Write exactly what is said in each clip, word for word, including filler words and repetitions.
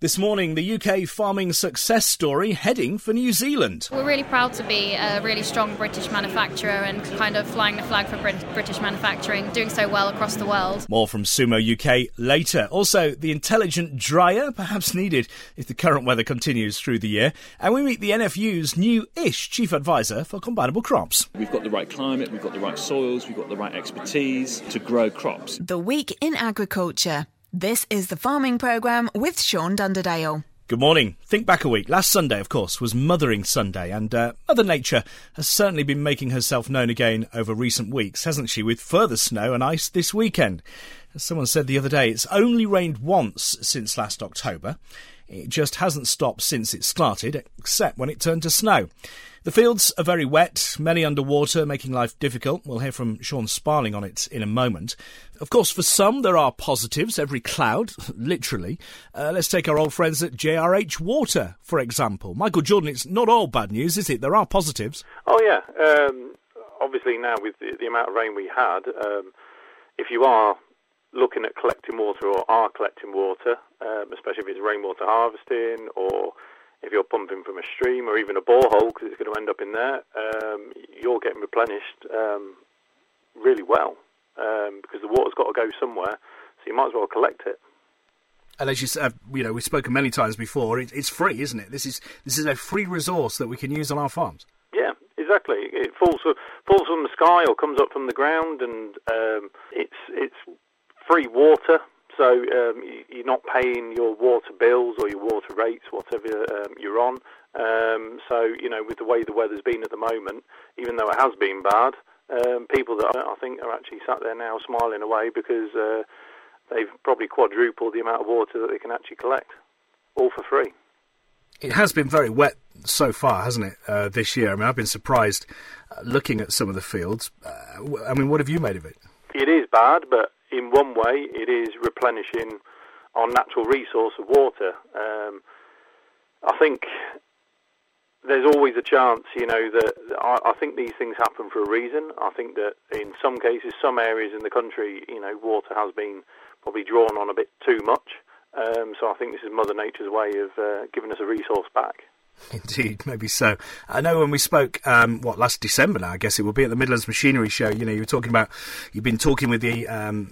This morning, the U K farming success story heading for New Zealand. We're really proud to be a really strong British manufacturer and kind of flying the flag for British manufacturing, doing so well across the world. More from Sumo U K later. Also, the intelligent dryer, perhaps needed if the current weather continues through the year. And we meet the N F U's new-ish chief advisor for combinable crops. We've got the right climate, we've got the right soils, we've got the right expertise to grow crops. The Week in Agriculture. This is the Farming Programme with Sean Dunderdale. Good morning. Think back a week. Last Sunday, of course, was Mothering Sunday, and uh, Mother Nature has certainly been making herself known again over recent weeks, hasn't she, with further snow and ice this weekend. As someone said the other day, it's only rained once since last October. It just hasn't stopped since it started, except when it turned to snow. The fields are very wet, many underwater, making life difficult. We'll hear from Sean Sparling on it in a moment. Of course, for some, there are positives, every cloud, literally. Uh, let's take our old friends at J R H Water, for example. Michael Jordan, it's not all bad news, is it? There are positives. Oh, yeah. Um, obviously, now, with the, the amount of rain we had, um, if you are looking at collecting water or are collecting water, um, especially if it's rainwater harvesting or if you're pumping from a stream or even a borehole, because it's going to end up in there, um, you're getting replenished um, really well um, because the water's got to go somewhere, so you might as well collect it. And as you said, you know, we've spoken many times before, it, it's free, isn't it? This is this is a free resource that we can use on our farms. Yeah, exactly. It falls falls from the sky or comes up from the ground, and um, it's it's free water. So um, you're not paying your water bills or your water rates, whatever um, you're on. Um, so, you know, with the way the weather's been at the moment, even though it has been bad, um, people that I think are actually sat there now smiling away because uh, they've probably quadrupled the amount of water that they can actually collect, all for free. It has been very wet so far, hasn't it, uh, this year? I mean, I've been surprised uh, looking at some of the fields. Uh, I mean, what have you made of it? It is bad, but in one way, it is replenishing our natural resource of water. Um, I think there's always a chance, you know, that I, I think these things happen for a reason. I think that in some cases, some areas in the country, you know, water has been probably drawn on a bit too much. Um, so I think this is Mother Nature's way of uh, giving us a resource back. Indeed, maybe so. I know when we spoke, um, what, last December now, I guess it will be, at the Midlands Machinery Show, you know, you were talking about, you've been talking with the um,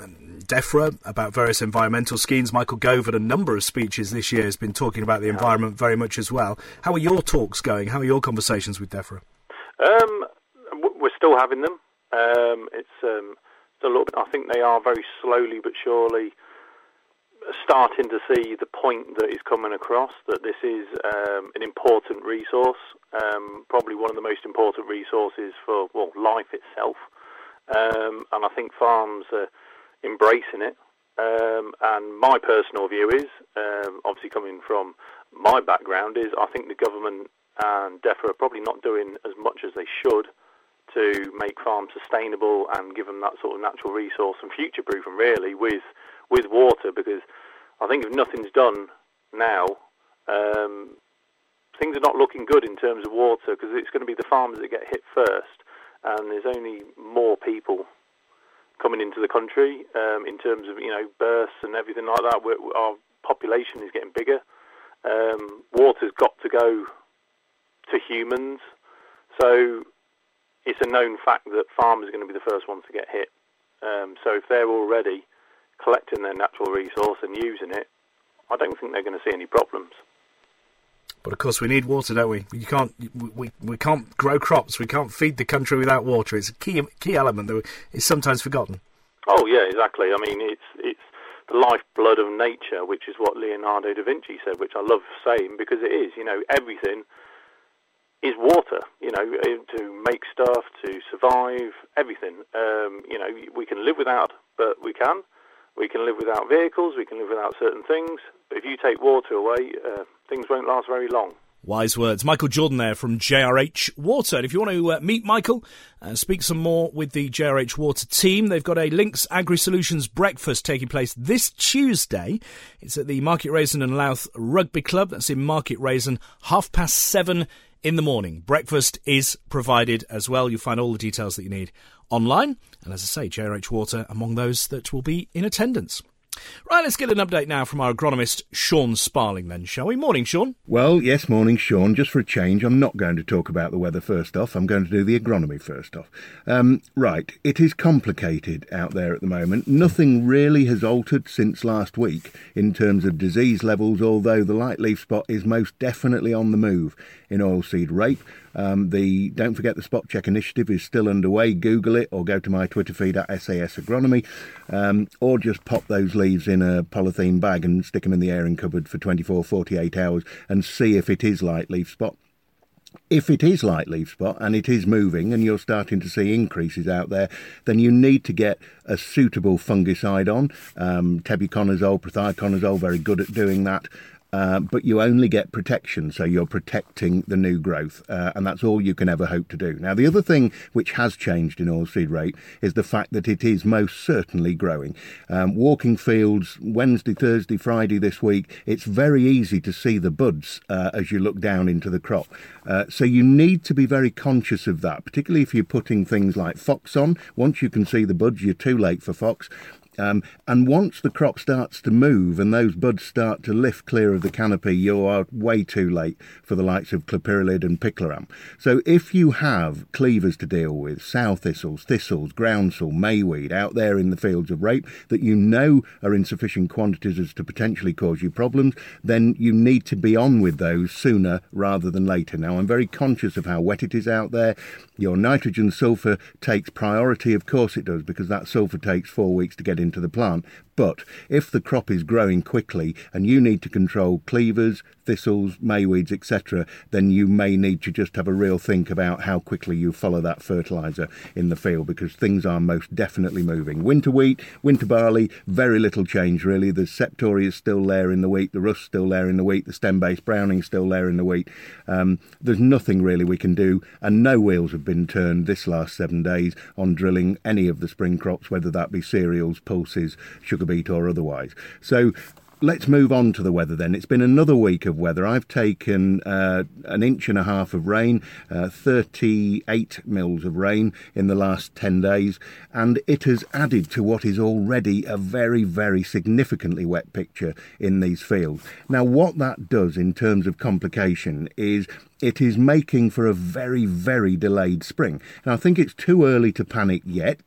DEFRA about various environmental schemes. Michael Gove, at a number of speeches this year, has been talking about the environment very much as well. How are your talks going? How are your conversations with DEFRA? Um, we're still having them. Um, it's, um, it's a little bit, I think they are very slowly but surely starting to see the point that is coming across, that this is um, an important resource, um, probably one of the most important resources for, well, life itself. Um, and I think farms are embracing it. Um, and my personal view is, um, obviously coming from my background, is I think the government and DEFRA are probably not doing as much as they should to make farms sustainable and give them that sort of natural resource and future-proof them, really, with with water, because I think if nothing's done now, um, things are not looking good in terms of water, because it's going to be the farmers that get hit first, and there's only more people coming into the country um, in terms of, you know, births and everything like that. We're, our population is getting bigger. Um, water's got to go to humans, so it's a known fact that farmers are going to be the first ones to get hit. Um, so if they're already collecting their natural resource and using it, I don't think they're going to see any problems. But of course we need water, don't we? You can't, we we can't grow crops, we can't feed the country without water. It's a key key element that is sometimes forgotten. Oh yeah, exactly. I mean, it's it's the lifeblood of nature, which is what Leonardo da Vinci said, which I love saying, because it is, you know, everything is water, you know, to make stuff, to survive, everything. Um, you know, we can live without, but we can. We can live without vehicles, we can live without certain things. But if you take water away, uh, things won't last very long. Wise words. Michael Jordan there from J R H Water. And if you want to uh, meet Michael and uh, speak some more with the J R H Water team, they've got a Lynx Agri Solutions breakfast taking place this Tuesday. It's at the Market Rasen and Louth Rugby Club. That's in Market Rasen, half past seven in the morning. Breakfast is provided as well. You'll find all the details that you need online. And as I say, J R H Water among those that will be in attendance. Right, let's get an update now from our agronomist, Sean Sparling, then, shall we? Morning, Sean. Well, yes, morning, Sean. Just for a change, I'm not going to talk about the weather first off. I'm going to do the agronomy first off. Um, right, it is complicated out there at the moment. Nothing really has altered since last week in terms of disease levels, although the light leaf spot is most definitely on the move in oilseed rape. Um, the Don't forget the spot check initiative is still underway. Google it or go to my Twitter feed at S A S Agronomy, um, or just pop those leaves in a polythene bag and stick them in the airing cupboard for twenty-four, forty-eight hours and see if it is light leaf spot. If it is light leaf spot and it is moving and you're starting to see increases out there, then you need to get a suitable fungicide on. Um, tebuconazole, prothioconazole, very good at doing that. Uh, but you only get protection, so you're protecting the new growth, uh, and that's all you can ever hope to do. Now, the other thing which has changed in oilseed rape is the fact that it is most certainly growing. Um, walking fields, Wednesday, Thursday, Friday this week, it's very easy to see the buds uh, as you look down into the crop. Uh, so you need to be very conscious of that, particularly if you're putting things like fox on. Once you can see the buds, you're too late for fox. Um, and once the crop starts to move and those buds start to lift clear of the canopy, you are way too late for the likes of clopyrrolid and picloram. So if you have cleavers to deal with, sow thistles, thistles, groundsel, mayweed out there in the fields of rape that you know are in sufficient quantities as to potentially cause you problems, then you need to be on with those sooner rather than later. Now, I'm very conscious of how wet it is out there. Your nitrogen sulphur takes priority, of course it does, because that sulphur takes four weeks to get in into the plant. But if the crop is growing quickly and you need to control cleavers, thistles, mayweeds, et cetera, then you may need to just have a real think about how quickly you follow that fertiliser in the field, because things are most definitely moving. Winter wheat, winter barley, very little change really. The septoria is still there in the wheat, the rust still there in the wheat, the stem-based browning still there in the wheat. Um, there's nothing really we can do, and no wheels have been turned this last seven days on drilling any of the spring crops, whether that be cereals, pulses, sugar beet or otherwise. So let's move on to the weather then. It's been another week of weather. I've taken uh, an inch and a half of rain, uh, thirty-eight mils of rain in the last ten days, and it has added to what is already a very, very significantly wet picture in these fields. Now, what that does in terms of complication is it is making for a very, very delayed spring. And I think it's too early to panic yet,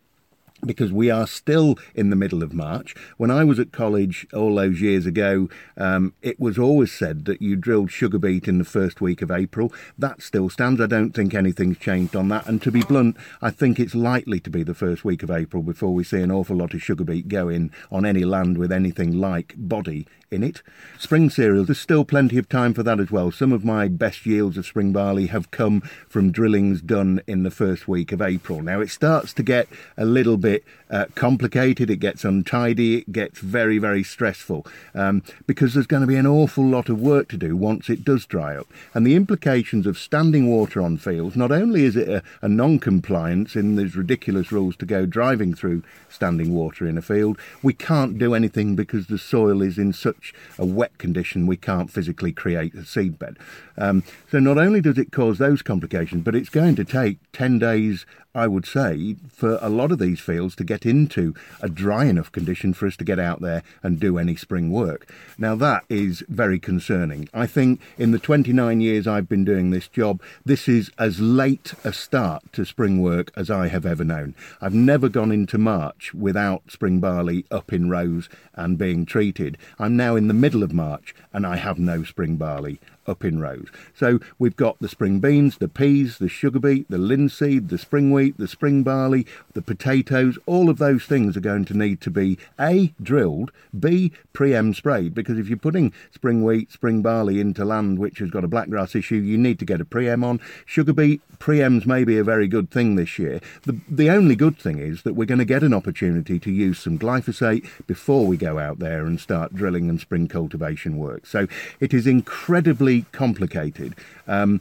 because we are still in the middle of March. When I was at college all those years ago, um, it was always said that you drilled sugar beet in the first week of April. That still stands. I don't think anything's changed on that. And to be blunt, I think it's likely to be the first week of April before we see an awful lot of sugar beet go in on any land with anything like body in it. Spring cereals, there's still plenty of time for that as well. Some of my best yields of spring barley have come from drillings done in the first week of April. Now, it starts to get a little bit It uh, complicated, it gets untidy, it gets very, very stressful um, because there's going to be an awful lot of work to do once it does dry up. And the implications of standing water on fields, not only is it a, a non-compliance in these ridiculous rules to go driving through standing water in a field, we can't do anything because the soil is in such a wet condition we can't physically create a seedbed. Um, so not only does it cause those complications, but it's going to take ten days, I would say, for a lot of these fields to get into a dry enough condition for us to get out there and do any spring work. Now that is very concerning. I think in the twenty-nine years I've been doing this job, this is as late a start to spring work as I have ever known. I've never gone into March without spring barley up in rows and being treated. I'm now in the middle of March and I have no spring barley up in rows. So we've got the spring beans, the peas, the sugar beet, the linseed, the spring wheat, the spring barley, the potatoes. All of those things are going to need to be A, drilled, B, pre-em sprayed, because if you're putting spring wheat, spring barley into land which has got a blackgrass issue, you need to get a pre-em on. Sugar beet, pre-ems may be a very good thing this year. The, the only good thing is that we're going to get an opportunity to use some glyphosate before we go out there and start drilling and spring cultivation work. So it is incredibly complicated. Um,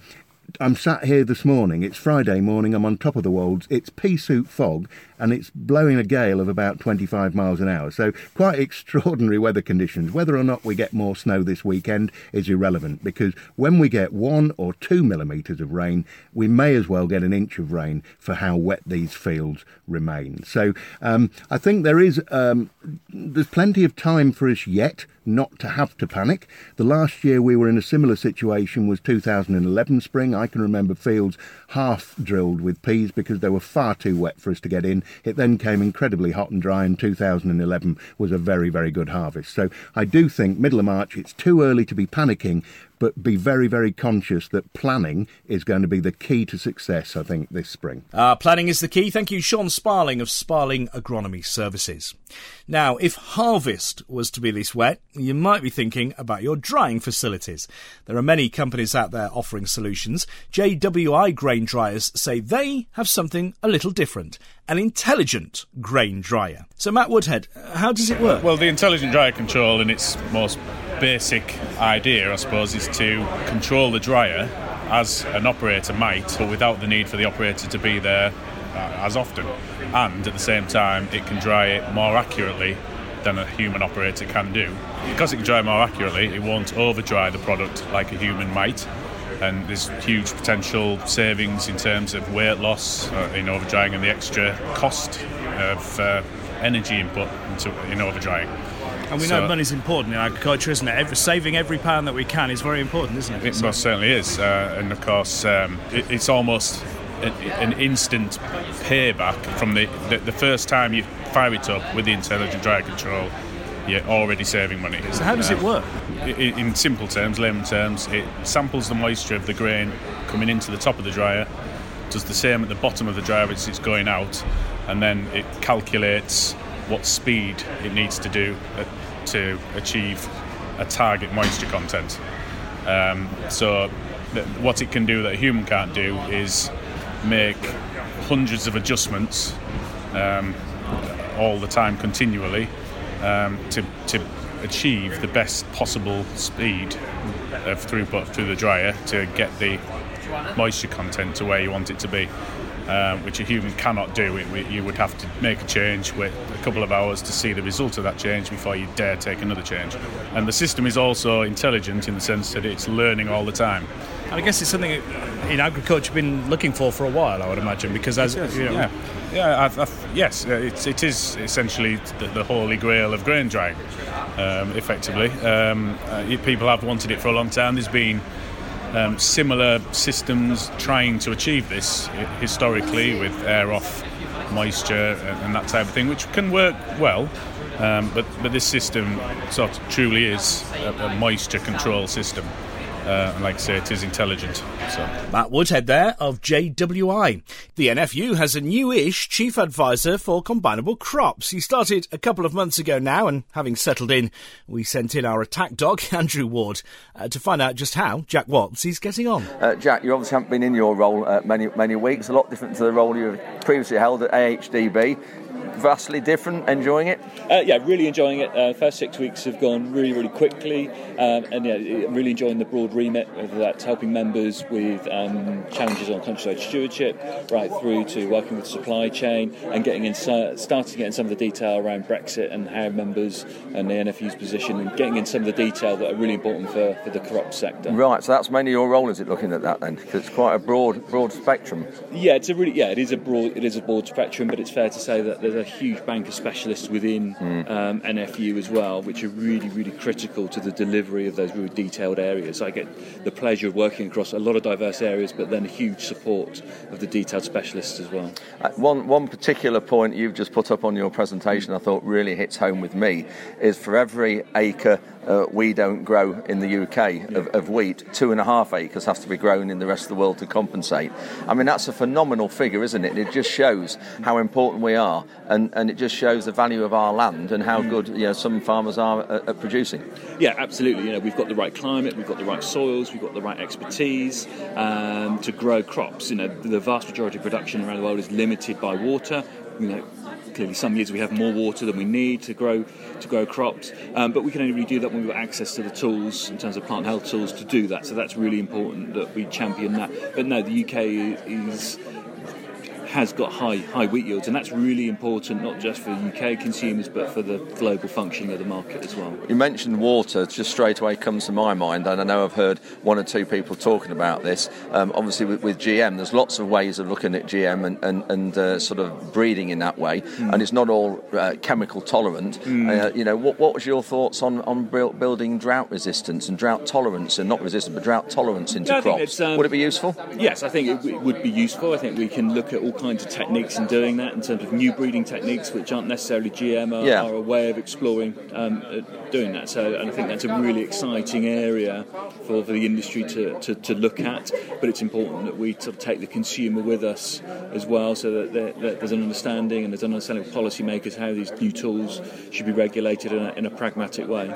I'm sat here this morning, it's Friday morning, I'm on top of the Wolds, it's pea soup fog and it's blowing a gale of about twenty-five miles an hour, so quite extraordinary weather conditions. Whether or not we get more snow this weekend is irrelevant, because when we get one or two millimetres of rain, we may as well get an inch of rain for how wet these fields remain. So um, I think there is um, there's plenty of time for us yet not to have to panic. The last year we were in a similar situation was two thousand eleven spring. I can remember fields half drilled with peas because they were far too wet for us to get in. It then came incredibly hot and dry, and two thousand eleven was a very, very good harvest. So I do think middle of March, it's too early to be panicking, but be very, very conscious that planning is going to be the key to success, I think, this spring. Uh, planning is the key. Thank you, Sean Sparling of Sparling Agronomy Services. Now, if harvest was to be this wet, you might be thinking about your drying facilities. There are many companies out there offering solutions. J W I Grain Dryers say they have something a little different, an intelligent grain dryer. So, Matt Woodhead, how does it work? Well, the intelligent dryer control in its most basic idea, I suppose, is to control the dryer as an operator might, but without the need for the operator to be there as often. And at the same time, it can dry it more accurately than a human operator can do. Because it can dry more accurately, it won't over-dry the product like a human might. And there's huge potential savings in terms of weight loss uh, in overdrying, and the extra cost of uh, energy input into, in overdrying. And we know so, money's important in agriculture, isn't it? Every, saving every pound that we can is very important, isn't it? It so. most certainly is. Uh, and of course, um, it, it's almost an, an instant payback from the, the, the first time you fire it up with the intelligent dryer control. You're already saving money. So how does um, it work? In, in simple terms, layman terms, it samples the moisture of the grain coming into the top of the dryer, does the same at the bottom of the dryer as it's going out, and then it calculates what speed it needs to do to achieve a target moisture content. Um, so th- what it can do that a human can't do is make hundreds of adjustments um, all the time, continually, um, to, to achieve the best possible speed of throughput through the dryer to get the moisture content to where you want it to be. Um, which a human cannot do. It, we, you would have to make a change with a couple of hours to see the result of that change before you dare take another change. And the system is also intelligent in the sense that it's learning all the time. And I guess it's something in agriculture you've been looking for for a while, I would imagine, because as you know, yeah, yeah, I've, I've, yes, it, it is essentially the, the holy grail of grain drying, um, effectively. Um, uh, people have wanted it for a long time. There's been Um, similar systems trying to achieve this historically with air off, moisture and that type of thing, which can work well, um, but, but this system sort of truly is a, a moisture control system. Uh, and like I say, it is intelligent. So. Matt Woodhead there of J W I. The N F U has a new-ish chief advisor for combinable crops. He started a couple of months ago now, and having settled in, we sent in our attack dog, Andrew Ward, uh, to find out just how Jack Watts is getting on. Uh, Jack, you obviously haven't been in your role uh, many, many weeks, a lot different to the role you previously held at A H D B. Vastly different, enjoying it? Uh, yeah, really enjoying it. Uh, first six weeks have gone really, really quickly, um, and yeah, really enjoying the broad remit, whether that's helping members with um, challenges on countryside stewardship, right through to working with supply chain and getting in, starting getting some of the detail around Brexit and how members and the N F U's position, and getting in some of the detail that are really important for, for the crop sector. Right, so that's mainly your role, is it, looking at that then? Because it's quite a broad, broad spectrum. Yeah, it's a really, yeah, it is a broad, it is a broad spectrum, but it's fair to say that there's a huge bank of specialists within mm. um, N F U as well, which are really, really critical to the delivery of those really detailed areas. So I get the pleasure of working across a lot of diverse areas, but then huge support of the detailed specialists as well. Uh, one one particular point you've just put up on your presentation I thought really hits home with me is for every acre uh, we don't grow in the U K of, of wheat, two and a half acres has to be grown in the rest of the world to compensate. I mean, that's a phenomenal figure, isn't it? It just shows how important we are. And And, and it just shows the value of our land and how good, you know, some farmers are at, at producing. Yeah, absolutely. You know, we've got the right climate, we've got the right soils, we've got the right expertise um, to grow crops. You know, the vast majority of production around the world is limited by water. You know, Clearly, some years we have more water than we need to grow to grow crops, um, but we can only really do that when we've got access to the tools in terms of plant health tools to do that. So that's really important that we champion that. But no, the U K is. has got high high wheat yields, and that's really important not just for U K consumers but for the global functioning of the market as well. You mentioned water, just straight away comes to my mind, and I know I've heard one or two people talking about this. Um, obviously with, with G M, there's lots of ways of looking at G M and, and, and uh, sort of breeding in that way, mm. and it's not all uh, chemical tolerant. Mm. Uh, you know, what, what was your thoughts on, on building drought resistance and drought tolerance, and not resistance but drought tolerance into yeah, crops? Um, Would it be useful? Yes, I think it, it would be useful. I think we can look at all kinds of techniques in doing that, in terms of new breeding techniques which aren't necessarily G M, are, yeah. are a way of exploring um, doing that. So, and I think that's a really exciting area for, for the industry to, to, to look at, but it's important that we sort of take the consumer with us as well, so that, there, that there's an understanding, and there's an understanding of policymakers how these new tools should be regulated in a, in a pragmatic way.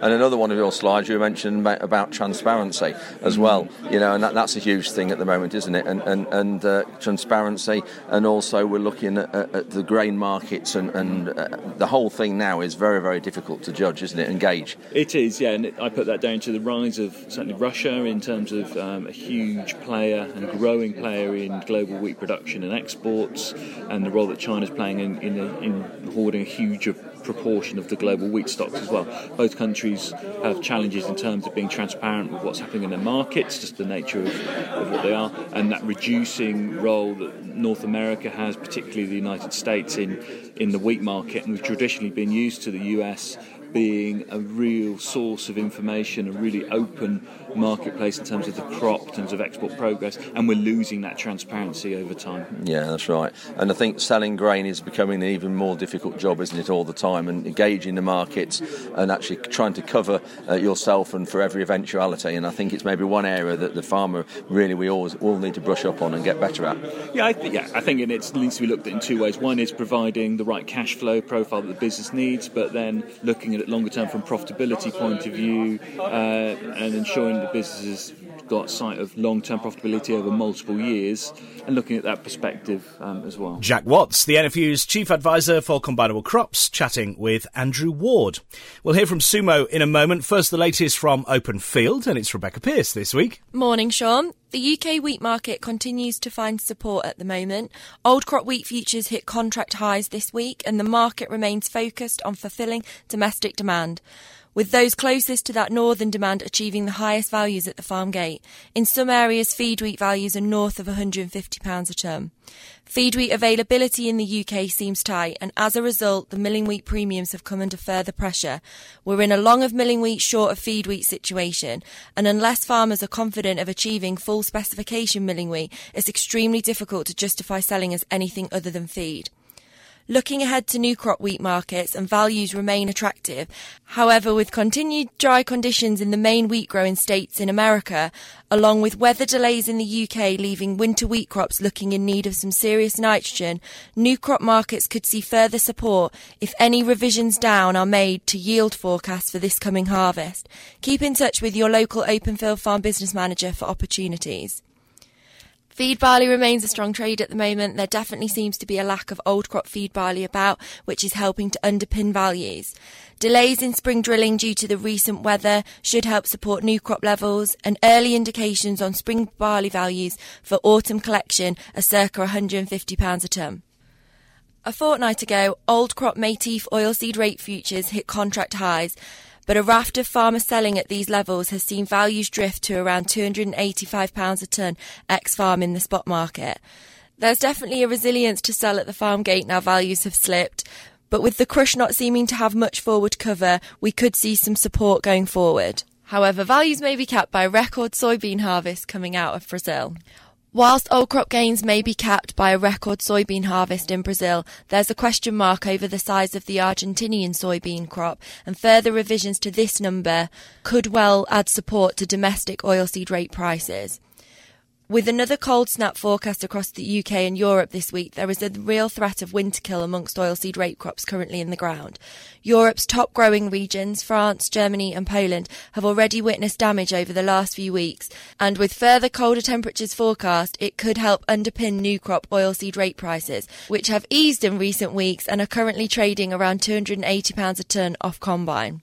And another one of your slides, you mentioned about transparency as well, you know, and that, that's a huge thing at the moment, isn't it? And, and, and uh, transparency. And also we're looking at, at the grain markets, and, and uh, the whole thing now is very, very difficult to judge, isn't it, and gauge? It is, yeah, and it, I put that down to the rise of certainly Russia in terms of um, a huge player and growing player in global wheat production and exports, and the role that China's playing in, in, in hoarding a huge proportion of the global wheat stocks as well. Both countries have challenges in terms of being transparent with what's happening in their markets, just the nature of, of what they are, and that reducing role that North America has, particularly the United States, in, in the wheat market, and we've traditionally been used to the U S being a real source of information, a really open marketplace in terms of the crop, in terms of export progress, and we're losing that transparency over time. Yeah, that's right. And I think selling grain is becoming an even more difficult job, isn't it, all the time, and engaging the markets and actually trying to cover uh, yourself and for every eventuality. And I think it's maybe one area that the farmer really we always all need to brush up on and get better at. Yeah, I, th- yeah, I think it needs to be looked at in two ways. One is providing the right cash flow profile that the business needs, but then looking at longer term from profitability point of view, uh, and ensuring the business has got sight of long-term profitability over multiple years, and looking at that perspective um, as well. Jack Watts, the N F U's Chief Advisor for Combinable Crops, chatting with Andrew Ward. We'll hear from Sumo in a moment. First, the latest from Open Field, and it's Rebecca Pearce this week. Morning, Sean. The U K wheat market continues to find support at the moment. Old crop wheat futures hit contract highs this week, and the market remains focused on fulfilling domestic demand, with those closest to that northern demand achieving the highest values at the farm gate. In some areas, feed wheat values are north of one hundred fifty pounds a tonne. Feed wheat availability in the U K seems tight, and as a result, the milling wheat premiums have come under further pressure. We're in a long of milling wheat, short of feed wheat situation, and unless farmers are confident of achieving full specification milling wheat, it's extremely difficult to justify selling as anything other than feed. Looking ahead to new crop wheat markets, and values remain attractive. However, with continued dry conditions in the main wheat growing states in America, along with weather delays in the U K leaving winter wheat crops looking in need of some serious nitrogen, new crop markets could see further support if any revisions down are made to yield forecasts for this coming harvest. Keep in touch with your local Openfield Farm Business Manager for opportunities. Feed barley remains a strong trade at the moment. There definitely seems to be a lack of old crop feed barley about, which is helping to underpin values. Delays in spring drilling due to the recent weather should help support new crop levels, and early indications on spring barley values for autumn collection are circa one hundred fifty pounds a tonne. A fortnight ago, old crop Matif oilseed rape futures hit contract highs, but a raft of farmers selling at these levels has seen values drift to around two hundred eighty-five pounds a tonne ex-farm in the spot market. There's definitely a resilience to sell at the farm gate now values have slipped, but with the crush not seeming to have much forward cover, we could see some support going forward. However, values may be capped by a record soybean harvest coming out of Brazil. Whilst old crop gains may be capped by a record soybean harvest in Brazil, there's a question mark over the size of the Argentinian soybean crop, and further revisions to this number could well add support to domestic oilseed rape prices. With another cold snap forecast across the U K and Europe this week, there is a real threat of winter kill amongst oilseed rape crops currently in the ground. Europe's top growing regions, France, Germany and Poland, have already witnessed damage over the last few weeks, and with further colder temperatures forecast, it could help underpin new crop oilseed rape prices, which have eased in recent weeks and are currently trading around two hundred and eighty pounds a tonne off combine.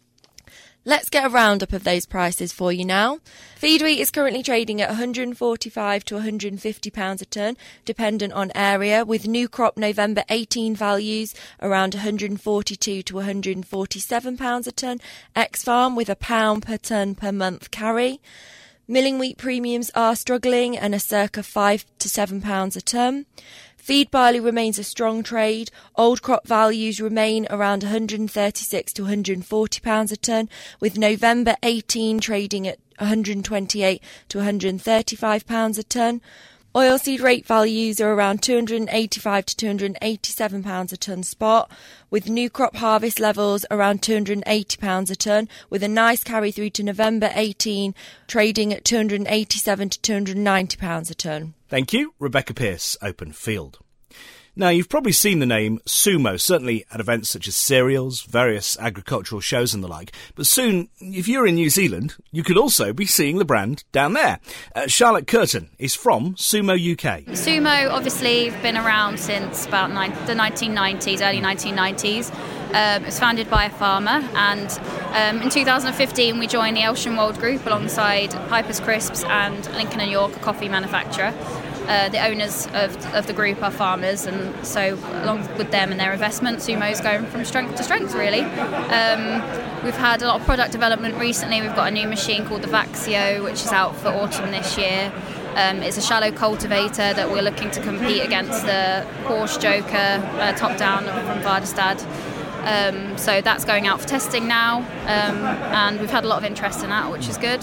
Let's get a roundup of those prices for you now. Feed wheat is currently trading at one hundred forty-five to one hundred fifty pounds a tonne, dependent on area, with new crop November eighteen values around one hundred forty-two to one hundred forty-seven pounds a tonne, ex-farm with a pound per tonne per month carry. Milling wheat premiums are struggling and are circa five to seven pounds a tonne. Feed barley remains a strong trade. Old crop values remain around one hundred thirty-six to one hundred forty pounds a tonne, with November eighteen trading at one hundred twenty-eight to one hundred thirty-five pounds a tonne. Oilseed rape values are around two hundred eighty-five to two hundred eighty-seven pounds a tonne spot, with new crop harvest levels around two hundred eighty pounds a tonne, with a nice carry through to November eighteen, trading at two hundred eighty-seven to two hundred ninety pounds a tonne. Thank you, Rebecca Pearce, Open Field. Now, you've probably seen the name Sumo, certainly at events such as cereals, various agricultural shows and the like. But soon, if you're in New Zealand, you could also be seeing the brand down there. Uh, Charlotte Curtin is from Sumo U K. Sumo, obviously, been around since about ni- the nineteen nineties, early nineteen nineties. Um, it was founded by a farmer, and um, in two thousand fifteen we joined the Elsham World Group alongside Piper's Crisps and Lincoln and York, a coffee manufacturer. Uh, the owners of, of the group are farmers, and so along with them and their investment, Sumo's going from strength to strength, really. Um, we've had a lot of product development recently. We've got a new machine called the Vaxio, which is out for autumn this year. Um, it's a shallow cultivator that we're looking to compete against the Porsche Joker uh, top-down from Väderstad. Um, so that's going out for testing now, um, and we've had a lot of interest in that, which is good.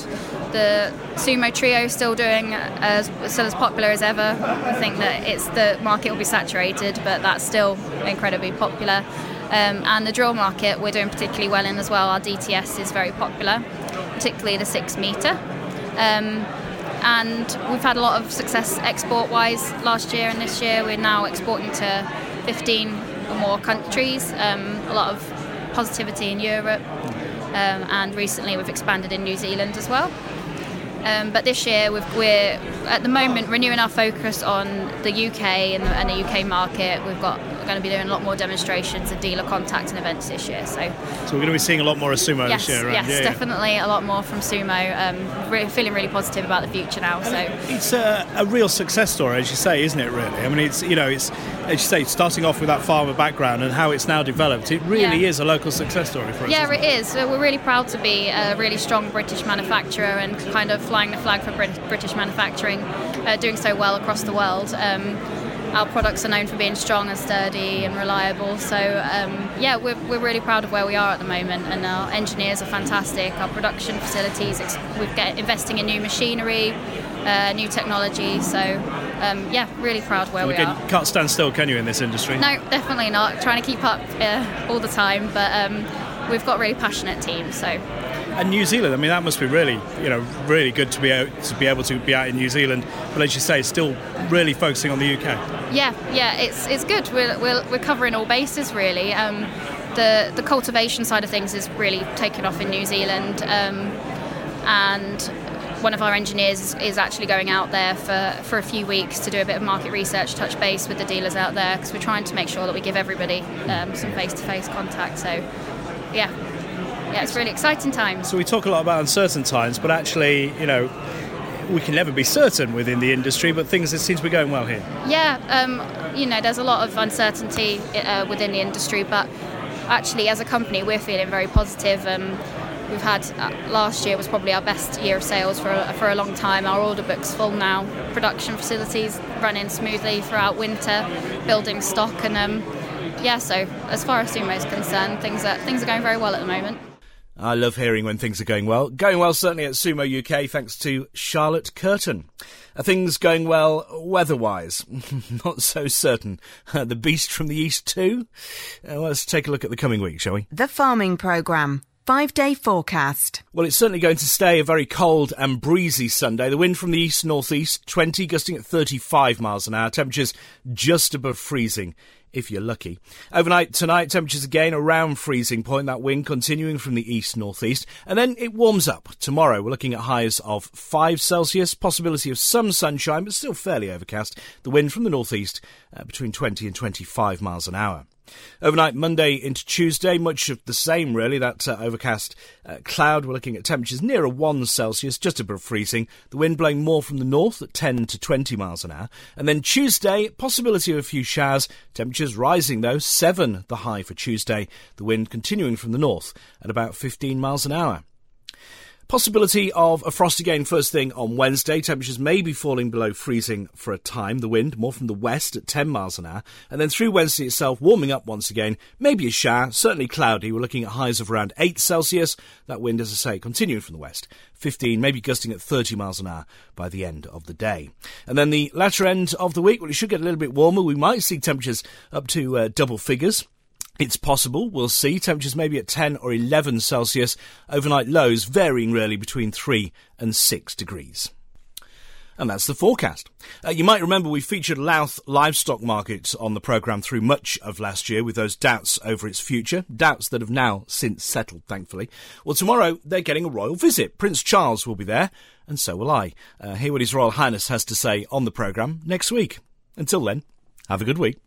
The Sumo Trio is still doing as still as popular as ever. I think that it's the market will be saturated, but that's still incredibly popular. Um, and the drill market we're doing particularly well in as well. Our D T S is very popular, particularly the six metre. Um, and we've had a lot of success export-wise last year and this year. We're now exporting to fifteen more countries, um, a lot of positivity in Europe, um, and recently we've expanded in New Zealand as well. Um, but this year we've, we're at the moment renewing our focus on the U K and the, and the U K market. We've got we're going to be doing a lot more demonstrations and dealer contact and events this year. So, so we're going to be seeing a lot more of Sumo yes, this year, right? Yes, yeah, definitely yeah. a lot more from Sumo. Um, really, feeling really positive about the future now. And so it's a, a real success story, as you say, isn't it? Really, I mean, it's you know, it's as you say, starting off with that farmer background and how it's now developed. It really yeah. is a local success story for us. Yeah, it, it is. So we're really proud to be a really strong British manufacturer and kind of flying the flag for British manufacturing, uh, doing so well across the world. Um, our products are known for being strong and sturdy and reliable, so um, yeah, we're, we're really proud of where we are at the moment, and our engineers are fantastic. Our production facilities, we're get, investing in new machinery, uh, new technology, so um, yeah, really proud where well, we again, are. You can't stand still, can you, in this industry? No, definitely not. Trying to keep up uh, all the time, but um, we've got a really passionate team, so... And New Zealand, I mean, that must be really, you know, really good to be out, to be able to be out in New Zealand. But as you say, still really focusing on the U K. Yeah, yeah, it's it's good. We're we're, we're covering all bases really. Um, the the cultivation side of things is really taken off in New Zealand, um, and one of our engineers is, is actually going out there for for a few weeks to do a bit of market research, touch base with the dealers out there, because we're trying to make sure that we give everybody um, some face-to-face contact. So, yeah. Yeah, it's really exciting times. So we talk a lot about uncertain times, but actually, you know, we can never be certain within the industry, but things, it seems to be going well here. Yeah, um, you know, there's a lot of uncertainty uh, within the industry, but actually as a company we're feeling very positive. Um, we've had, uh, last year was probably our best year of sales for a, for a long time. Our order book's full now, production facilities running smoothly throughout winter, building stock, and um, yeah, so as far as Sumo is concerned, things are, things are going very well at the moment. I love hearing when things are going well. Going well certainly at Sumo U K, thanks to Charlotte Curtin. Are things going well weather-wise? Not so certain. Uh, the beast from the east too? Uh, let's take a look at the coming week, shall we? The farming programme Five-day forecast. Well, it's certainly going to stay a very cold and breezy Sunday. The wind from the east-northeast, twenty, gusting at thirty-five miles an hour. Temperatures just above freezing, if you're lucky. Overnight tonight, temperatures again around freezing point. That wind continuing from the east-northeast. And then it warms up. Tomorrow, we're looking at highs of five Celsius. Possibility of some sunshine, but still fairly overcast. The wind from the northeast, uh, between twenty and twenty-five miles an hour. Overnight Monday into Tuesday, much of the same really, that uh, overcast uh, cloud. We're looking at temperatures nearer one Celsius, just above freezing. The wind blowing more from the north at ten to twenty miles an hour. And then Tuesday, possibility of a few showers. Temperatures rising though, seven the high for Tuesday. The wind continuing from the north at about fifteen miles an hour. Possibility of a frost again first thing on Wednesday. Temperatures may be falling below freezing for a time. The wind more from the west at ten miles an hour. And then through Wednesday itself, warming up once again. Maybe a shower, certainly cloudy. We're looking at highs of around eight Celsius. That wind, as I say, continuing from the west. fifteen, maybe gusting at thirty miles an hour by the end of the day. And then the latter end of the week, well, it should get a little bit warmer. We might see temperatures up to uh, double figures. It's possible, we'll see. Temperatures maybe at ten or eleven Celsius. Overnight lows varying really between three and six degrees. And that's the forecast. Uh, you might remember we featured Louth Livestock Markets on the programme through much of last year with those doubts over its future, doubts that have now since settled, thankfully. Well, tomorrow they're getting a royal visit. Prince Charles will be there, and so will I. Uh, hear what His Royal Highness has to say on the programme next week. Until then, have a good week.